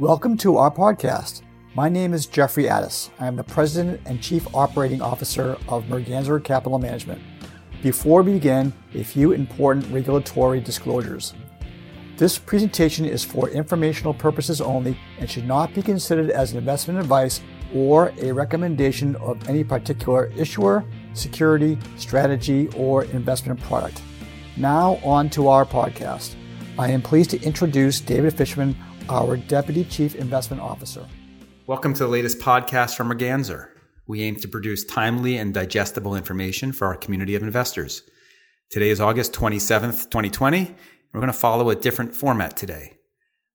Welcome to our podcast. My name is Jeffrey Addis. I am the President and Chief Operating Officer of Merganser Capital Management. Before we begin, a few important regulatory disclosures. This presentation is for informational purposes only and should not be considered as an investment advice or a recommendation of any particular issuer, security, strategy, or investment product. Now on to our podcast. I am pleased to introduce David Fishman, our Deputy Chief Investment Officer. Welcome to the latest podcast from Merganser. We aim to produce timely and digestible information for our community of investors. Today is August 27th, 2020. We're going to follow a different format today.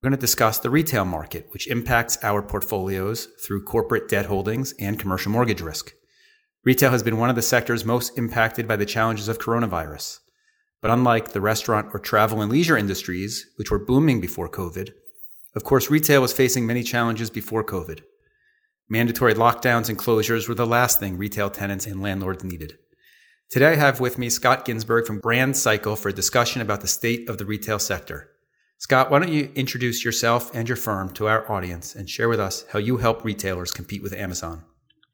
We're going to discuss the retail market, which impacts our portfolios through corporate debt holdings and commercial mortgage risk. Retail has been one of the sectors most impacted by the challenges of coronavirus. But unlike the restaurant or travel and leisure industries, which were booming before COVID, of course, retail was facing many challenges before COVID. Mandatory lockdowns and closures were the last thing retail tenants and landlords needed. Today, I have with me Scott Ginsburg from Brand Cycle for a discussion about the state of the retail sector. Scott, why don't you introduce yourself and your firm to our audience and share with us how you help retailers compete with Amazon?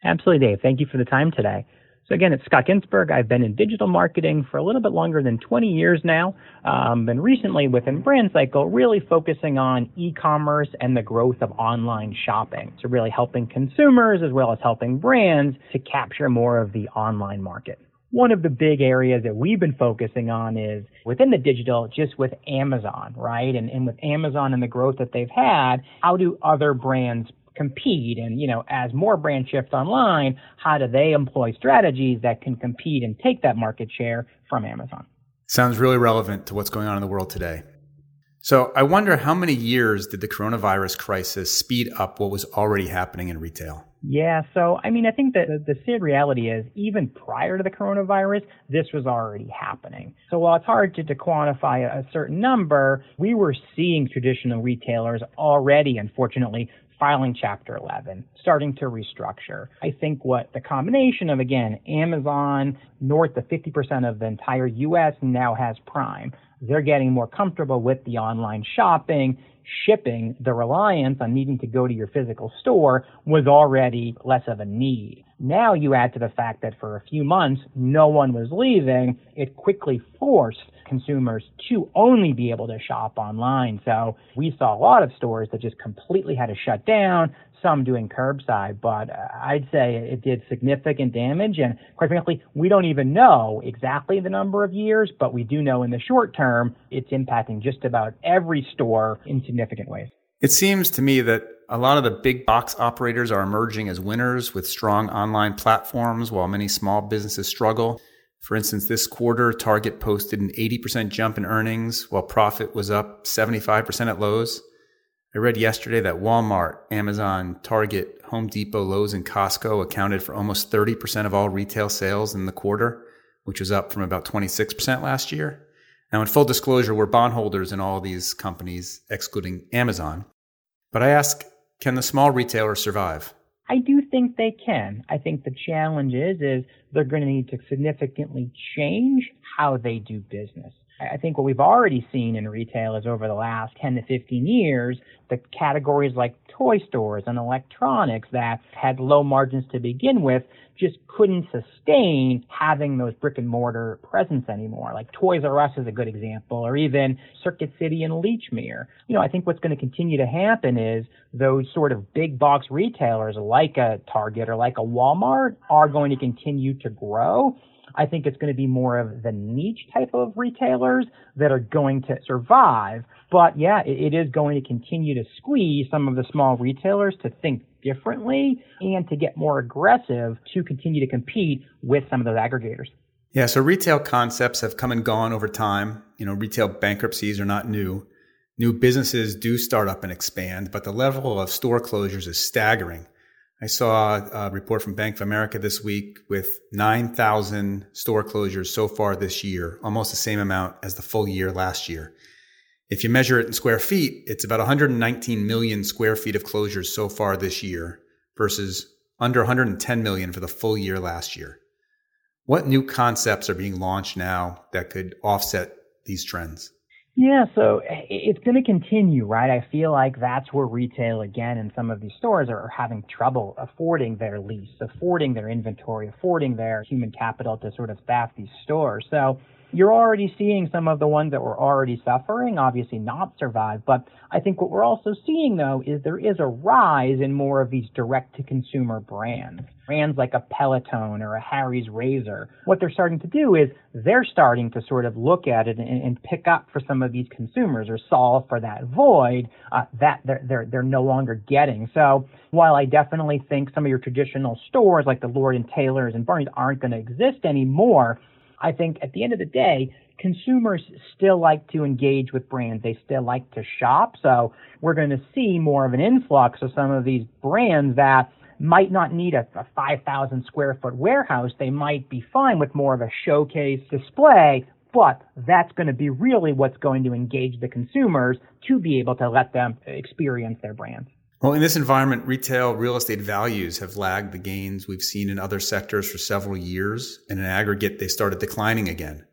Absolutely, Dave. Thank you for the time today. So again, it's Scott Ginsburg. I've been in digital marketing for a little bit longer than 20 years now, and recently within Brand Cycle, really focusing on e-commerce and the growth of online shopping. So really helping consumers as well as helping brands to capture more of the online market. One of the big areas that we've been focusing on is within the digital, just with Amazon, right? And with Amazon and the growth that they've had, how do other brands compete? And, you know, as more brands shift online, how do they employ strategies that can compete and take that market share from Amazon? Sounds really relevant to what's going on in the world today. So I wonder, how many years did the coronavirus crisis speed up what was already happening in retail? Yeah, so I mean, I think that the sad reality is even prior to the coronavirus, this was already happening. So while it's hard to quantify a certain number, we were seeing traditional retailers already, unfortunately, filing Chapter 11, starting to restructure. I think what the combination of, again, Amazon, north of 50% of the entire U.S. now has Prime. They're getting more comfortable with the online shopping, shipping, the reliance on needing to go to your physical store was already less of a need. Now you add to the fact that for a few months, no one was leaving. It quickly forced consumers to only be able to shop online. So we saw a lot of stores that just completely had to shut down, some doing curbside, but I'd say it did significant damage. And quite frankly, we don't even know exactly the number of years, but we do know in the short term, it's impacting just about every store in significant ways. It seems to me that a lot of the big box operators are emerging as winners with strong online platforms, while many small businesses struggle. For instance, this quarter, Target posted an 80% jump in earnings, while profit was up 75% at Lowe's. I read yesterday that Walmart, Amazon, Target, Home Depot, Lowe's, and Costco accounted for almost 30% of all retail sales in the quarter, which was up from about 26% last year. Now, in full disclosure, we're bondholders in all these companies, excluding Amazon. But I ask, can the small retailer survive? I do think they can. I think the challenge is they're going to need to significantly change how they do business. I think what we've already seen in retail is over the last 10 to 15 years, the categories like toy stores and electronics that had low margins to begin with just couldn't sustain having those brick and mortar presence anymore. Like Toys R Us is a good example, or even Circuit City and Leechmere. You know, I think what's going to continue to happen is those sort of big box retailers like a Target or like a Walmart are going to continue to grow. I think it's going to be more of the niche type of retailers that are going to survive. But yeah, it is going to continue to squeeze some of the small retailers to think differently and to get more aggressive to continue to compete with some of those aggregators. Yeah, so retail concepts have come and gone over time. You know, retail bankruptcies are not new. New businesses do start up and expand, but the level of store closures is staggering. I saw a report from Bank of America this week with 9,000 store closures so far this year, almost the same amount as the full year last year. If you measure it in square feet, it's about 119 million square feet of closures so far this year versus under 110 million for the full year last year. What new concepts are being launched now that could offset these trends? Yeah, so it's going to continue, right? I feel like that's where retail, again, and some of these stores are having trouble affording their lease, affording their inventory, affording their human capital to sort of staff these stores. So you're already seeing some of the ones that were already suffering, obviously not survive. But I think what we're also seeing, though, is there is a rise in more of these direct-to-consumer brands. Brands like a Peloton or a Harry's Razor. What they're starting to do is they're starting to sort of look at it and pick up for some of these consumers or solve for that void that they're no longer getting. So while I definitely think some of your traditional stores like the Lord & Taylor's and Barney's aren't going to exist anymore, I think at the end of the day, consumers still like to engage with brands. They still like to shop. So we're going to see more of an influx of some of these brands that might not need a 5,000 square foot warehouse. They might be fine with more of a showcase display, but that's going to be really what's going to engage the consumers to be able to let them experience their brands. Well, in this environment, retail real estate values have lagged the gains we've seen in other sectors for several years, and in aggregate, they started declining again.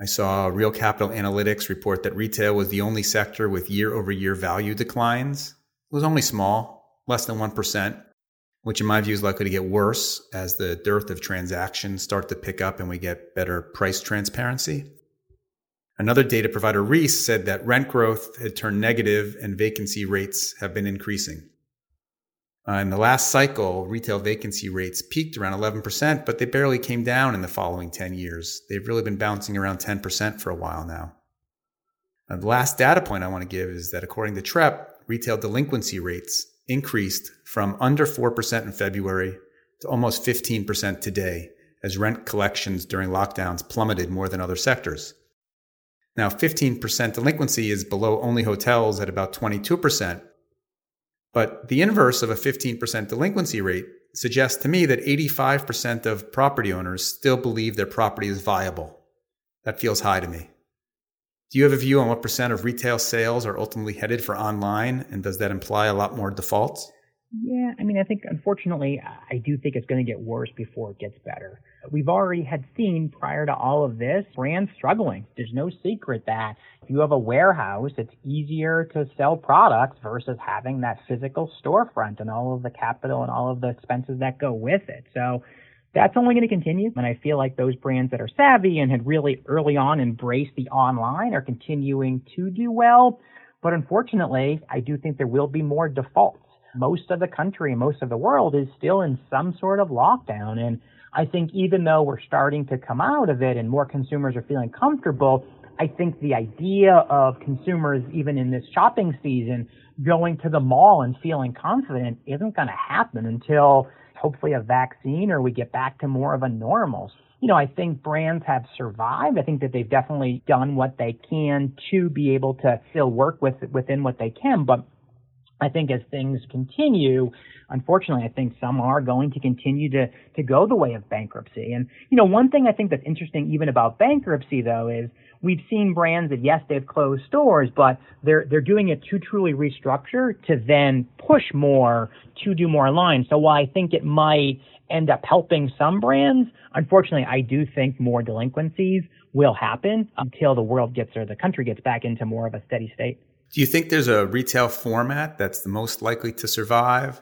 I saw Real Capital Analytics report that retail was the only sector with year-over-year value declines. It was only small, less than 1%, which in my view is likely to get worse as the dearth of transactions start to pick up and we get better price transparency. Another data provider, Reis, said that rent growth had turned negative and vacancy rates have been increasing. In the last cycle, retail vacancy rates peaked around 11%, but they barely came down in the following 10 years. They've really been bouncing around 10% for a while now. And the last data point I want to give is that according to Trepp, retail delinquency rates increased from under 4% in February to almost 15% today, as rent collections during lockdowns plummeted more than other sectors. Now, 15% delinquency is below only hotels at about 22%. But the inverse of a 15% delinquency rate suggests to me that 85% of property owners still believe their property is viable. That feels high to me. Do you have a view on what percent of retail sales are ultimately headed for online? And does that imply a lot more defaults? Yeah, I mean, I think, unfortunately, I do think it's going to get worse before it gets better. We've already had seen prior to all of this, brands struggling. There's no secret that if you have a warehouse, it's easier to sell products versus having that physical storefront and all of the capital and all of the expenses that go with it. So that's only going to continue. And I feel like those brands that are savvy and had really early on embraced the online are continuing to do well. But unfortunately, I do think there will be more defaults. Most of the country, most of the world is still in some sort of lockdown. And I think even though we're starting to come out of it and more consumers are feeling comfortable, I think the idea of consumers, even in this shopping season, going to the mall and feeling confident isn't going to happen until hopefully a vaccine or we get back to more of a normal. You know, I think brands have survived. I think that they've definitely done what they can to be able to still work within what they can. But I think as things continue, unfortunately, I think some are going to continue to go the way of bankruptcy. And, you know, one thing I think that's interesting even about bankruptcy, though, is we've seen brands that, yes, they've closed stores, but they're doing it to truly restructure to then push more to do more online. So while I think it might end up helping some brands, unfortunately, I do think more delinquencies will happen until the world gets or the country gets back into more of a steady state. Do you think there's a retail format that's the most likely to survive?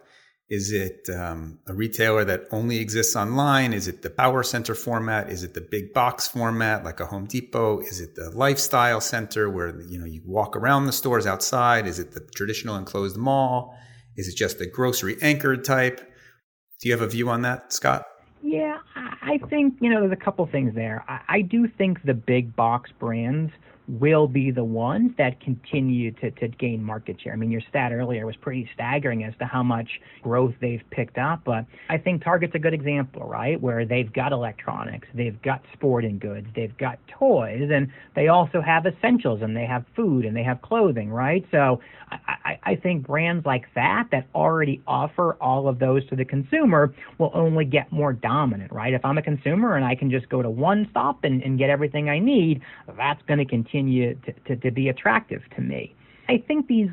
Is it a retailer that only exists online? Is it the power center format? Is it the big box format like a Home Depot? Is it the lifestyle center where, you know, you walk around the stores outside? Is it the traditional enclosed mall? Is it just the grocery anchored type? Do you have a view on that, Scott? Yeah, I think, you know, there's a couple things there. I do think the big box brands will be the ones that continue to gain market share. I mean, your stat earlier was pretty staggering as to how much growth they've picked up. But I think Target's a good example, right, where they've got electronics, they've got sporting goods, they've got toys, and they also have essentials, and they have food, and they have clothing, right? So I think brands like that already offer all of those to the consumer will only get more dominant, right? If I'm a consumer and I can just go to one stop and get everything I need, that's going to continue to be attractive to me. I think these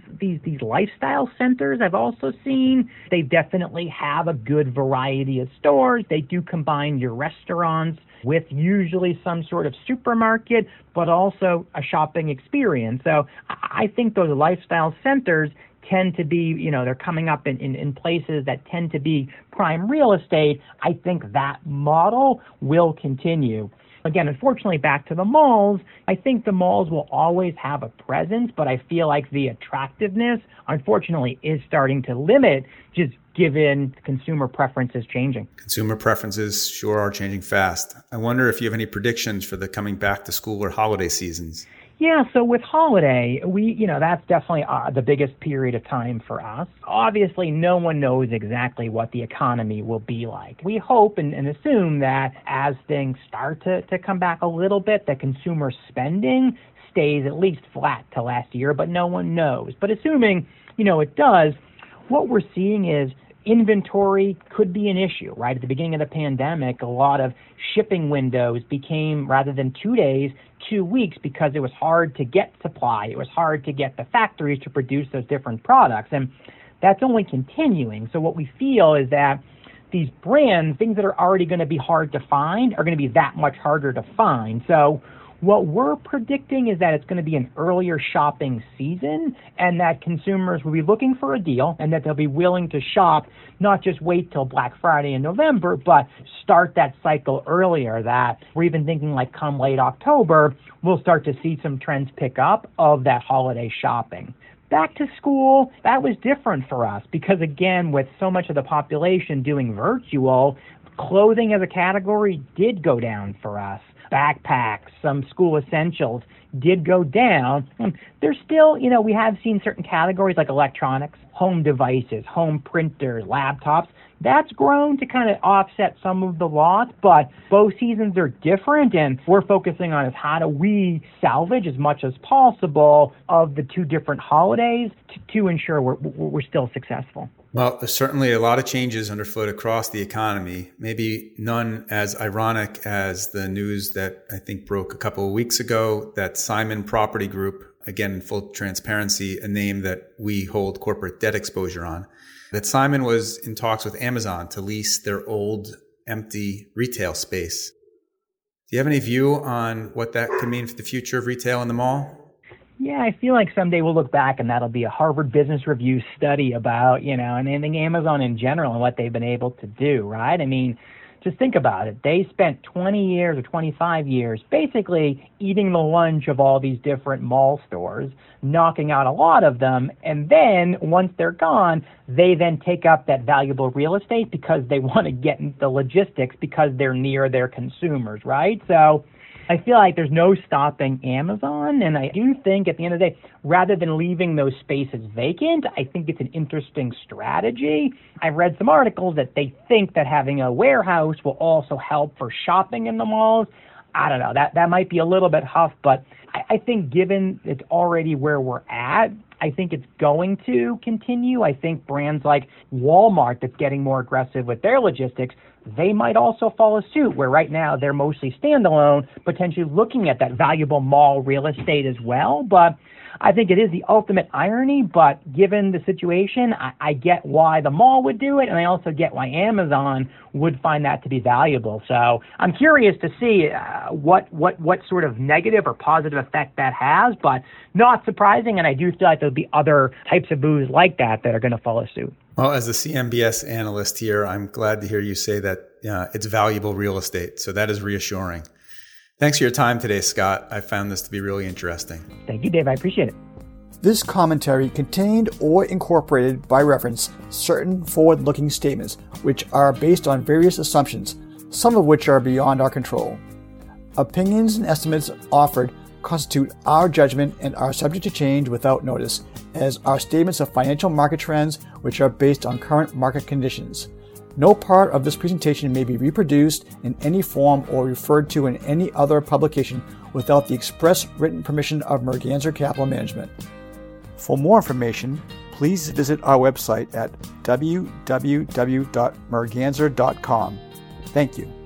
lifestyle centers I've also seen, they definitely have a good variety of stores. They do combine your restaurants, with usually some sort of supermarket, but also a shopping experience. So I think those lifestyle centers tend to be, you know, they're coming up in places that tend to be prime real estate. I think that model will continue. Again, unfortunately, back to the malls, I think the malls will always have a presence, but I feel like the attractiveness, unfortunately, is starting to limit just given consumer preferences changing. Consumer preferences sure are changing fast. I wonder if you have any predictions for the coming back to school or holiday seasons. Yeah, so with holiday, that's definitely the biggest period of time for us. Obviously, no one knows exactly what the economy will be like. We hope and assume that as things start to come back a little bit, that consumer spending stays at least flat to last year, but no one knows. But assuming, it does, what we're seeing is inventory could be an issue, right? At the beginning of the pandemic, a lot of shipping windows became, rather than 2 days, 2 weeks, because it was hard to get supply. It was hard to get the factories to produce those different products. And that's only continuing. So what we feel is that these brands, things that are already going to be hard to find, are going to be that much harder to find. So what we're predicting is that it's going to be an earlier shopping season, and that consumers will be looking for a deal, and that they'll be willing to shop, not just wait till Black Friday in November, but start that cycle earlier. That we're even thinking, like, come late October, we'll start to see some trends pick up of that holiday shopping. Back to school, that was different for us because, again, with so much of the population doing virtual, clothing as a category did go down for us. Backpacks, some school essentials did go down. There's still, we have seen certain categories like electronics, home devices, home printers, laptops. That's grown to kind of offset some of the loss, but both seasons are different, and we're focusing on is how do we salvage as much as possible of the two different holidays to ensure we're still successful. Well, there's certainly a lot of changes underfoot across the economy, maybe none as ironic as the news that I think broke a couple of weeks ago that Simon Property Group, again, in full transparency, a name that we hold corporate debt exposure on, that Simon was in talks with Amazon to lease their old empty retail space. Do you have any view on what that could mean for the future of retail in the mall? Yeah, I feel like someday we'll look back and that'll be a Harvard Business Review study about, and I think Amazon in general and what they've been able to do, right? I mean, just think about it. They spent 20 years or 25 years basically eating the lunch of all these different mall stores, knocking out a lot of them. And then once they're gone, they then take up that valuable real estate because they want to get the logistics because they're near their consumers, right? So I feel like there's no stopping Amazon. And I do think at the end of the day, rather than leaving those spaces vacant, I think it's an interesting strategy. I've read some articles that they think that having a warehouse will also help for shopping in the malls. I don't know, that might be a little bit huff, but I think given it's already where we're at, I think it's going to continue. I think brands like Walmart, that's getting more aggressive with their logistics, they might also follow suit, where right now they're mostly standalone, potentially looking at that valuable mall real estate as well. But I think it is the ultimate irony. But given the situation, I get why the mall would do it. And I also get why Amazon would find that to be valuable. So I'm curious to see what sort of negative or positive effect that has, but not surprising. And I do feel like there'll be other types of moves like that are going to follow suit. Well, as the CMBS analyst here, I'm glad to hear you say that it's valuable real estate. So that is reassuring. Thanks for your time today, Scott. I found this to be really interesting. Thank you, Dave. I appreciate it. This commentary contained or incorporated by reference certain forward-looking statements, which are based on various assumptions, some of which are beyond our control. Opinions and estimates offered constitute our judgment and are subject to change without notice, as are statements of financial market trends which are based on current market conditions. No part of this presentation may be reproduced in any form or referred to in any other publication without the express written permission of Merganser Capital Management. For more information, please visit our website at www.merganser.com. Thank you.